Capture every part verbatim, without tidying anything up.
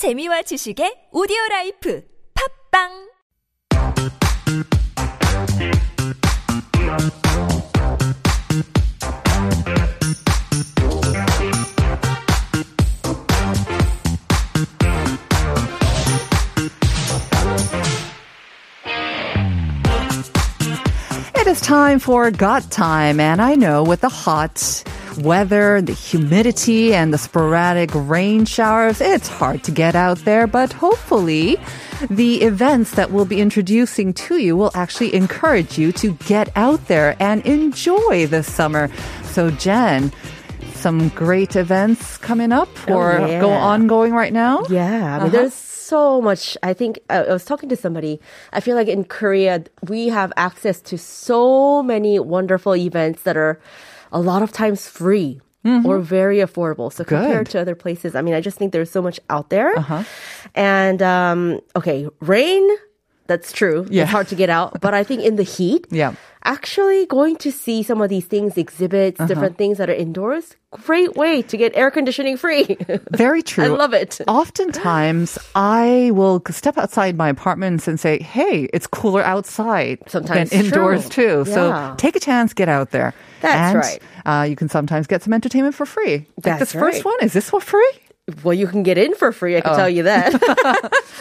재미와 지식의 오디오라이프 팝빵 It is time for Got Time, and I know with the hot weather, the humidity, and the sporadic rain showers, it's hard to get out there, but hopefully the events that we'll be introducing to you will actually encourage you to get out there and enjoy this summer. So, Jen, some great events coming up or oh, yeah. go ongoing right now? Yeah, I mean, uh-huh. there's so much. I think I was talking to somebody. I feel like in Korea, we have access to so many wonderful events that are a lot of times free mm-hmm. or very affordable. So compared Good. to other places, I mean, I just think there's so much out there. Uh-huh. And, um, okay, rain, that's true. Yeah. It's hard to get out. But I think in the heat, yeah. actually going to see some of these things, exhibits, uh-huh. different things that are indoors, great way to get air conditioning free. Very true. I love it. Oftentimes, I will step outside my apartment and say, hey, it's cooler outside sometimes than indoors true. too. Yeah. So take a chance, get out there. That's and, right. Uh, you can sometimes get some entertainment for free. Like That's this right. first one, is this for free? Well, you can get in for free, I can oh. tell you that.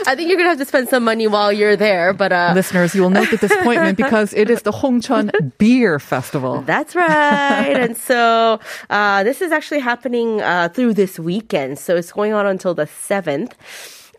I think you're going to have to spend some money while you're there. But uh... Listeners, you will note the disappointment because it is the Hongcheon Beer Festival. That's right. And so uh, this is actually happening uh, through this weekend. So it's going on until the seventh.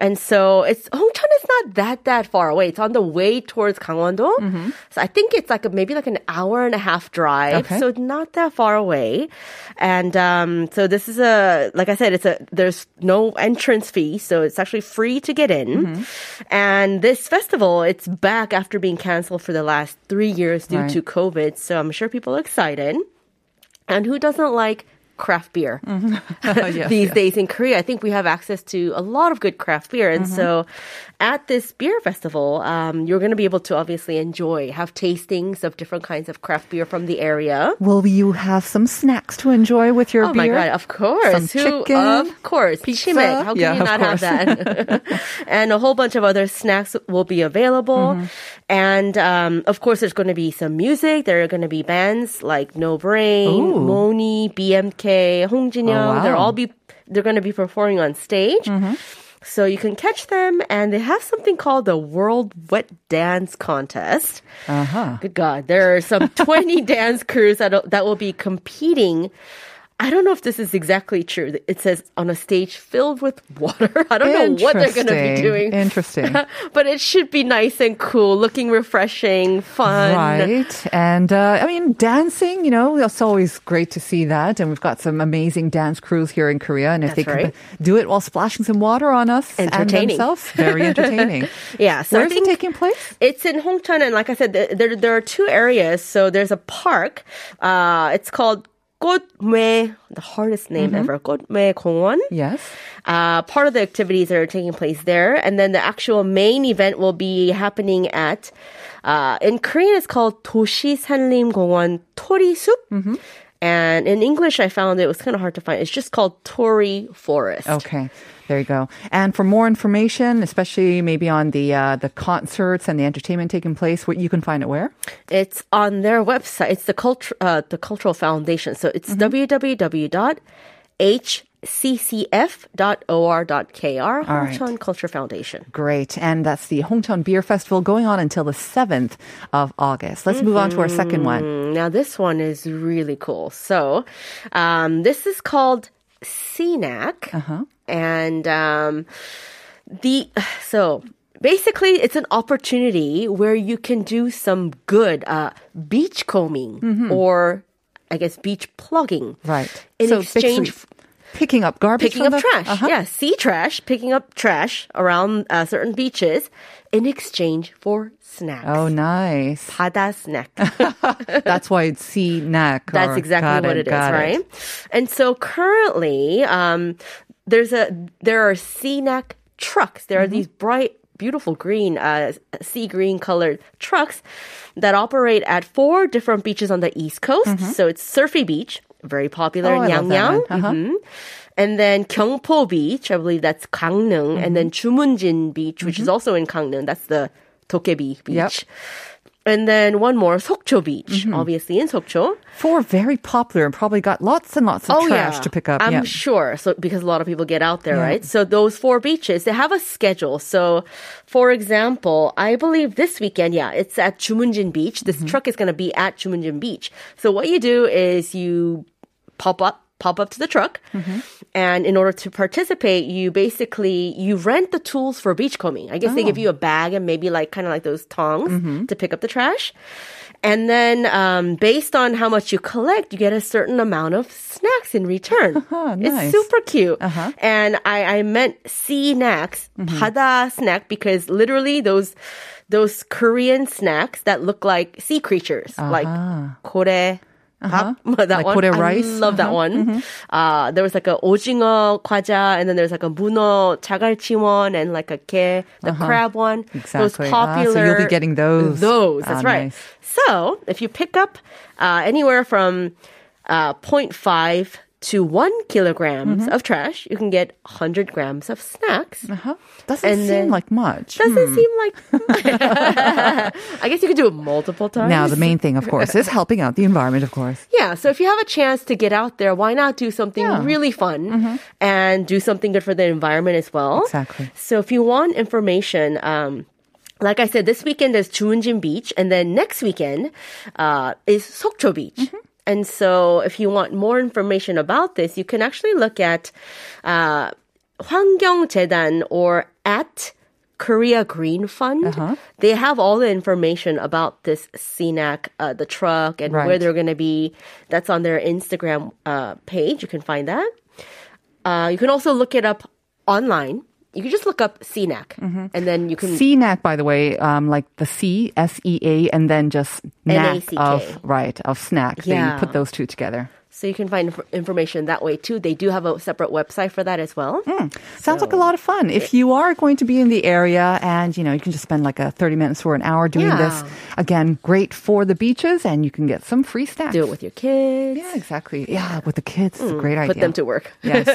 And so it's Hongcheon is not that, that far away. It's on the way towards Gangwon-do. Mm-hmm. So I think it's like a, maybe like an hour and a half drive. Okay. So not that far away. And um, so this is a, like I said, it's a there's no entrance fee. So it's actually free to get in. Mm-hmm. And this festival, it's back after being canceled for the last three years due right. to COVID. So I'm sure people are excited. And who doesn't like craft beer mm-hmm. yes, these yes. days in Korea? I think we have access to a lot of good craft beer. And mm-hmm. so at this beer festival, um, you're going to be able to obviously enjoy, have tastings of different kinds of craft beer from the area. Will you have some snacks to enjoy with your oh beer? Oh my God, of course. Some Who, chicken. Of course. Pizza. Pizza. How can yeah, you not course. have that? And a whole bunch of other snacks will be available. Mm-hmm. And um, of course, there's going to be some music. There are going to be bands like No Brain, Ooh. Moni, B M K, Hongjinyoung, oh, wow. they're all be they're going to be performing on stage. Mm-hmm. So you can catch them, and they have something called the World Wet Dance Contest. Uh-huh. Good God, there are some twenty dance crews that that will be competing. I don't know if this is exactly true. It says on a stage filled with water. I don't know what they're going to be doing. Interesting. But it should be nice and cool, looking refreshing, fun. Right. And, uh, I mean, dancing, you know, it's always great to see that. And we've got some amazing dance crews here in Korea. And if That's they right. can do it while splashing some water on us and themselves, very entertaining. Yeah. So Where is it taking place? It's in Hongcheon. And like I said, there, there are two areas. So there's a park. Uh, it's called Kodme, the hardest name mm-hmm. ever, Kodme Gongwon. Yes. Uh, part of the activities that are taking place there. And then the actual main event will be happening at, uh, in Korean it's called Toshi Sanlim Gongwon Torisu. Mm-hmm. And in English, I found it was kind of hard to find. It's just called Tory Forest. Okay, there you go. And for more information, especially maybe on the uh, the concerts and the entertainment taking place, what you can find it where? It's on their website. It's the culture uh, the Cultural Foundation. So it's mm-hmm. w w w dot h c c f dot o r dot k r, Hongcheon right. Culture Foundation. Great. And that's the Hongcheon Beer Festival going on until the seventh of August. Let's mm-hmm. move on to our second one. Now, this one is really cool. So, um, this is called SeaNack. Uh-huh. And um, the... So... Basically, it's an opportunity where you can do some good uh, beach combing mm-hmm. or, I guess, beach plugging. Right. In so exchange basically- Picking up garbage. Picking up the, trash. Uh-huh. Yeah, sea trash. Picking up trash around uh, certain beaches in exchange for snacks. Oh, nice. 바다 snack. That's why it's SeaNack. That's exactly what it, it is, it. right? And so currently, um, there's a there are SeaNack trucks. There mm-hmm. are these bright, beautiful green, uh, sea green colored trucks that operate at four different beaches on the East Coast. Mm-hmm. So it's Surfy Beach. Very popular oh, in Yangyang. Uh-huh. Mm-hmm. And then Gyeongpo Beach, I believe that's Gangneung. Mm-hmm. And then Jumunjin Beach, which mm-hmm. is also in Gangneung. That's the Dokkaebi Beach. Yep. And then one more, Sokcho Beach, mm-hmm. obviously in Sokcho. Four very popular and probably got lots and lots of oh, trash yeah. to pick up. I'm yeah. sure, so because a lot of people get out there, yeah. right? So those four beaches, they have a schedule. So, for example, I believe this weekend, yeah, it's at Jumunjin Beach. This mm-hmm. truck is going to be at Jumunjin Beach. So what you do is you pop up. pop up to the truck. Mm-hmm. And in order to participate, you basically, you rent the tools for beachcombing. I guess oh. they give you a bag and maybe like kind of like those tongs mm-hmm. to pick up the trash. And then um, based on how much you collect, you get a certain amount of snacks in return. Uh-huh, nice. It's super cute. Uh-huh. And I, I meant SeaNacks, mm-hmm. 바다 snack, because literally those those Korean snacks that look like sea creatures, uh-huh. like kore. Uh-huh. That like one, I rice. love uh-huh. that one. Mm-hmm. Uh, there was like a 오징어 과자, and then there's like a 문어 자갈치 one, and like a 게, the uh-huh. crab one. Exactly. Those popular. Ah, so you'll be getting those. Those, that's ah, right. Nice. So if you pick up uh, anywhere from uh, zero point five to one kilogram mm-hmm. of trash, you can get one hundred grams of snacks. Uh-huh. Doesn't and seem like much. Doesn't hmm. seem like... I guess you could do it multiple times. Now, the main thing, of course, is helping out the environment, of course. Yeah, so if you have a chance to get out there, why not do something yeah. really fun mm-hmm. and do something good for the environment as well? Exactly. So if you want information... Um, Like I said, this weekend is Jumunjin Beach, and then next weekend uh, is Sokcho Beach. Mm-hmm. And so if you want more information about this, you can actually look at uh, Hwanggyeongjedan or at Korea Green Fund. Uh-huh. They have all the information about this C NAC, uh, the truck, and right. where they're going to be. That's on their Instagram uh, page. You can find that. Uh, you can also look it up online. You can just look up C NAC, mm-hmm. and then you can... C NAC, by the way, um, like the C, S E A, and then just NAC N A C K. of, right, of snack. Yeah. So you put those two together. So you can find inf- information that way, too. They do have a separate website for that as well. Mm. Sounds so, like a lot of fun. If you are going to be in the area and, you know, you can just spend like a thirty minutes or an hour doing yeah. this. Again, great for the beaches, and you can get some free snacks. Do it with your kids. Yeah, exactly. Yeah, with the kids. Mm. It's a great idea. Put them to work. Yes.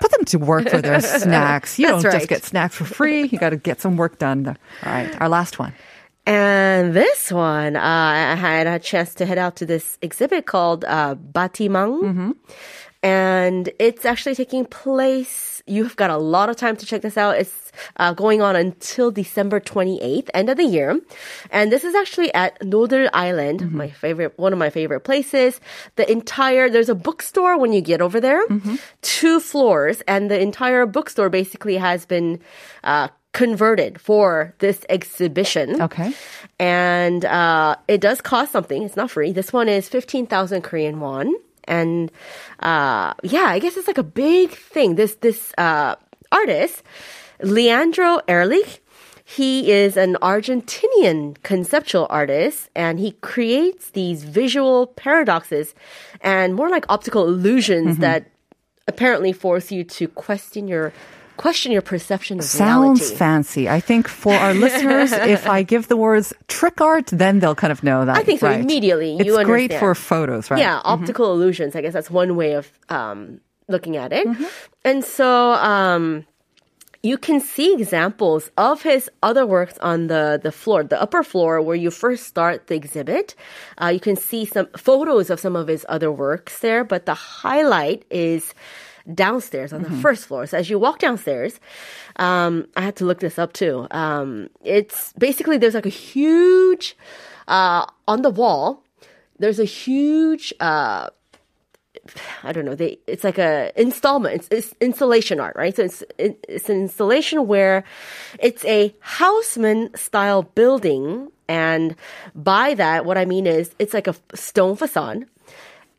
Put them to work for their snacks. You That's don't right. just get snacks for free. You got to get some work done. All right. Our last one. And this one, uh, I had a chance to head out to this exhibit called uh, Bâtiment. Mm-hmm. And it's actually taking place. You've got a lot of time to check this out. It's uh, going on until December twenty-eighth, end of the year. And this is actually at Nodeul Island, mm-hmm. my favorite, one of my favorite places. The entire, there's a bookstore when you get over there, mm-hmm. two floors. And the entire bookstore basically has been uh converted for this exhibition. Okay. And uh, it does cost something. It's not free. This one is fifteen thousand Korean won. And uh, yeah, I guess it's like a big thing. This, this uh, artist, Leandro Ehrlich, he is an Argentinian conceptual artist, and he creates these visual paradoxes and more like optical illusions mm-hmm. that apparently force you to question your Question your perception of reality. Sounds fancy. I think for our listeners, if I give the words trick art, then they'll kind of know that. I think so. Right. Immediately, you it's understand. Great for photos, right? Yeah, optical mm-hmm. illusions. I guess that's one way of um, looking at it. Mm-hmm. And so um, you can see examples of his other works on the, the floor, the upper floor where you first start the exhibit. Uh, you can see some photos of some of his other works there, but the highlight is downstairs on the mm-hmm. first floor. So as you walk downstairs, um, I had to look this up too. Um, it's basically, there's like a huge, uh, on the wall, there's a huge, uh, I don't know, they, it's like a installment, it's, it's installation art, right? So it's, it, it's an installation where it's a Haussmann style building. And by that, what I mean is it's like a stone facade.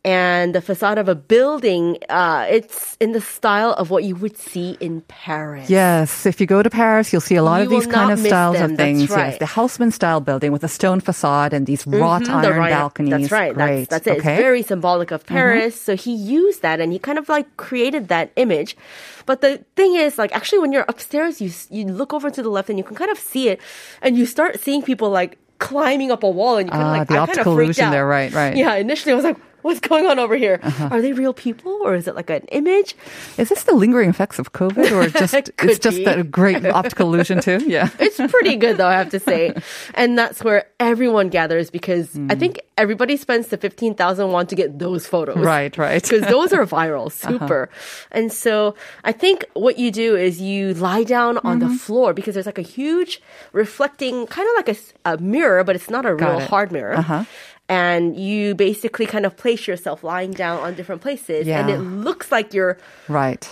And the facade of a building, uh, it's in the style of what you would see in Paris. Yes, if you go to Paris, you'll see a lot you of these kind of styles them. of things. Right. Yes, the Haussmann style building with a stone facade and these wrought mm-hmm, iron the right, balconies. That's right. Great. That's, that's it. Okay. It's very symbolic of Paris. Mm-hmm. So he used that, and he kind of like created that image. But the thing is, like, actually, when you're upstairs, you you look over to the left, and you can kind of see it, and you start seeing people like climbing up a wall, and you kind uh, of like the I optical kind of freaked illusion out. There, right? Right. Yeah. Initially, I was like, what's going on over here? Uh-huh. Are they real people or is it like an image? Is this the lingering effects of COVID or just it it's just a great optical illusion too? Yeah. It's pretty good though, I have to say. And that's where everyone gathers because mm. I think everybody spends the fifteen thousand won to get those photos. Right, right. Because those are viral, super. Uh-huh. And so I think what you do is you lie down mm-hmm. on the floor because there's like a huge reflecting, kind of like a, a mirror, but it's not a Got real it. hard mirror. Uh-huh. And you basically kind of place yourself lying down on different places. Yeah. And it looks like you're right.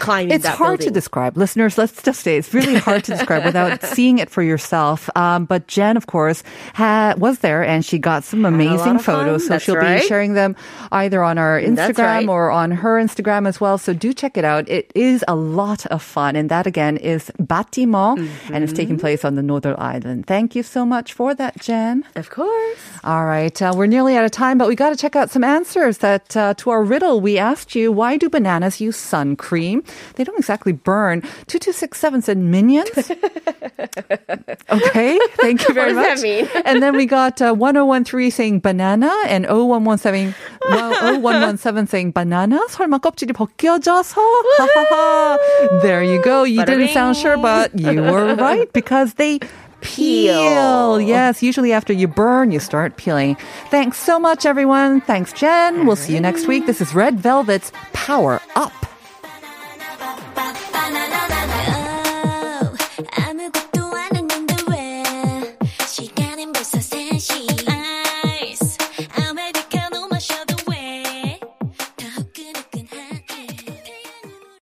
climbing it's that hard building. To describe. Listeners, let's just say it's really hard to describe without seeing it for yourself. Um, but Jen, of course, ha- was there and she got some amazing photos. So That's she'll right. be sharing them either on our Instagram right. or on her Instagram as well. So do check it out. It is a lot of fun. And that, again, is Bâtiment mm-hmm. and it's taking place on the Nodeul Island. Thank you so much for that, Jen. Of course. All right. Uh, we're nearly out of time, but we got to check out some answers that uh, to our riddle. We asked you, why do bananas use sun cream? They don't exactly burn. two two six seven said minions. Okay, thank you very much. What does that mean? And then we got uh, one oh one three saying banana and zero one one seven, well, zero one one seven saying banana. 설마 껍질이 벗겨져서? There you go. You didn't sound sure, but you were right because they peel. Yes, usually after you burn, you start peeling. Thanks so much, everyone. Thanks, Jen. We'll see you next week. This is Red Velvet's Power Up.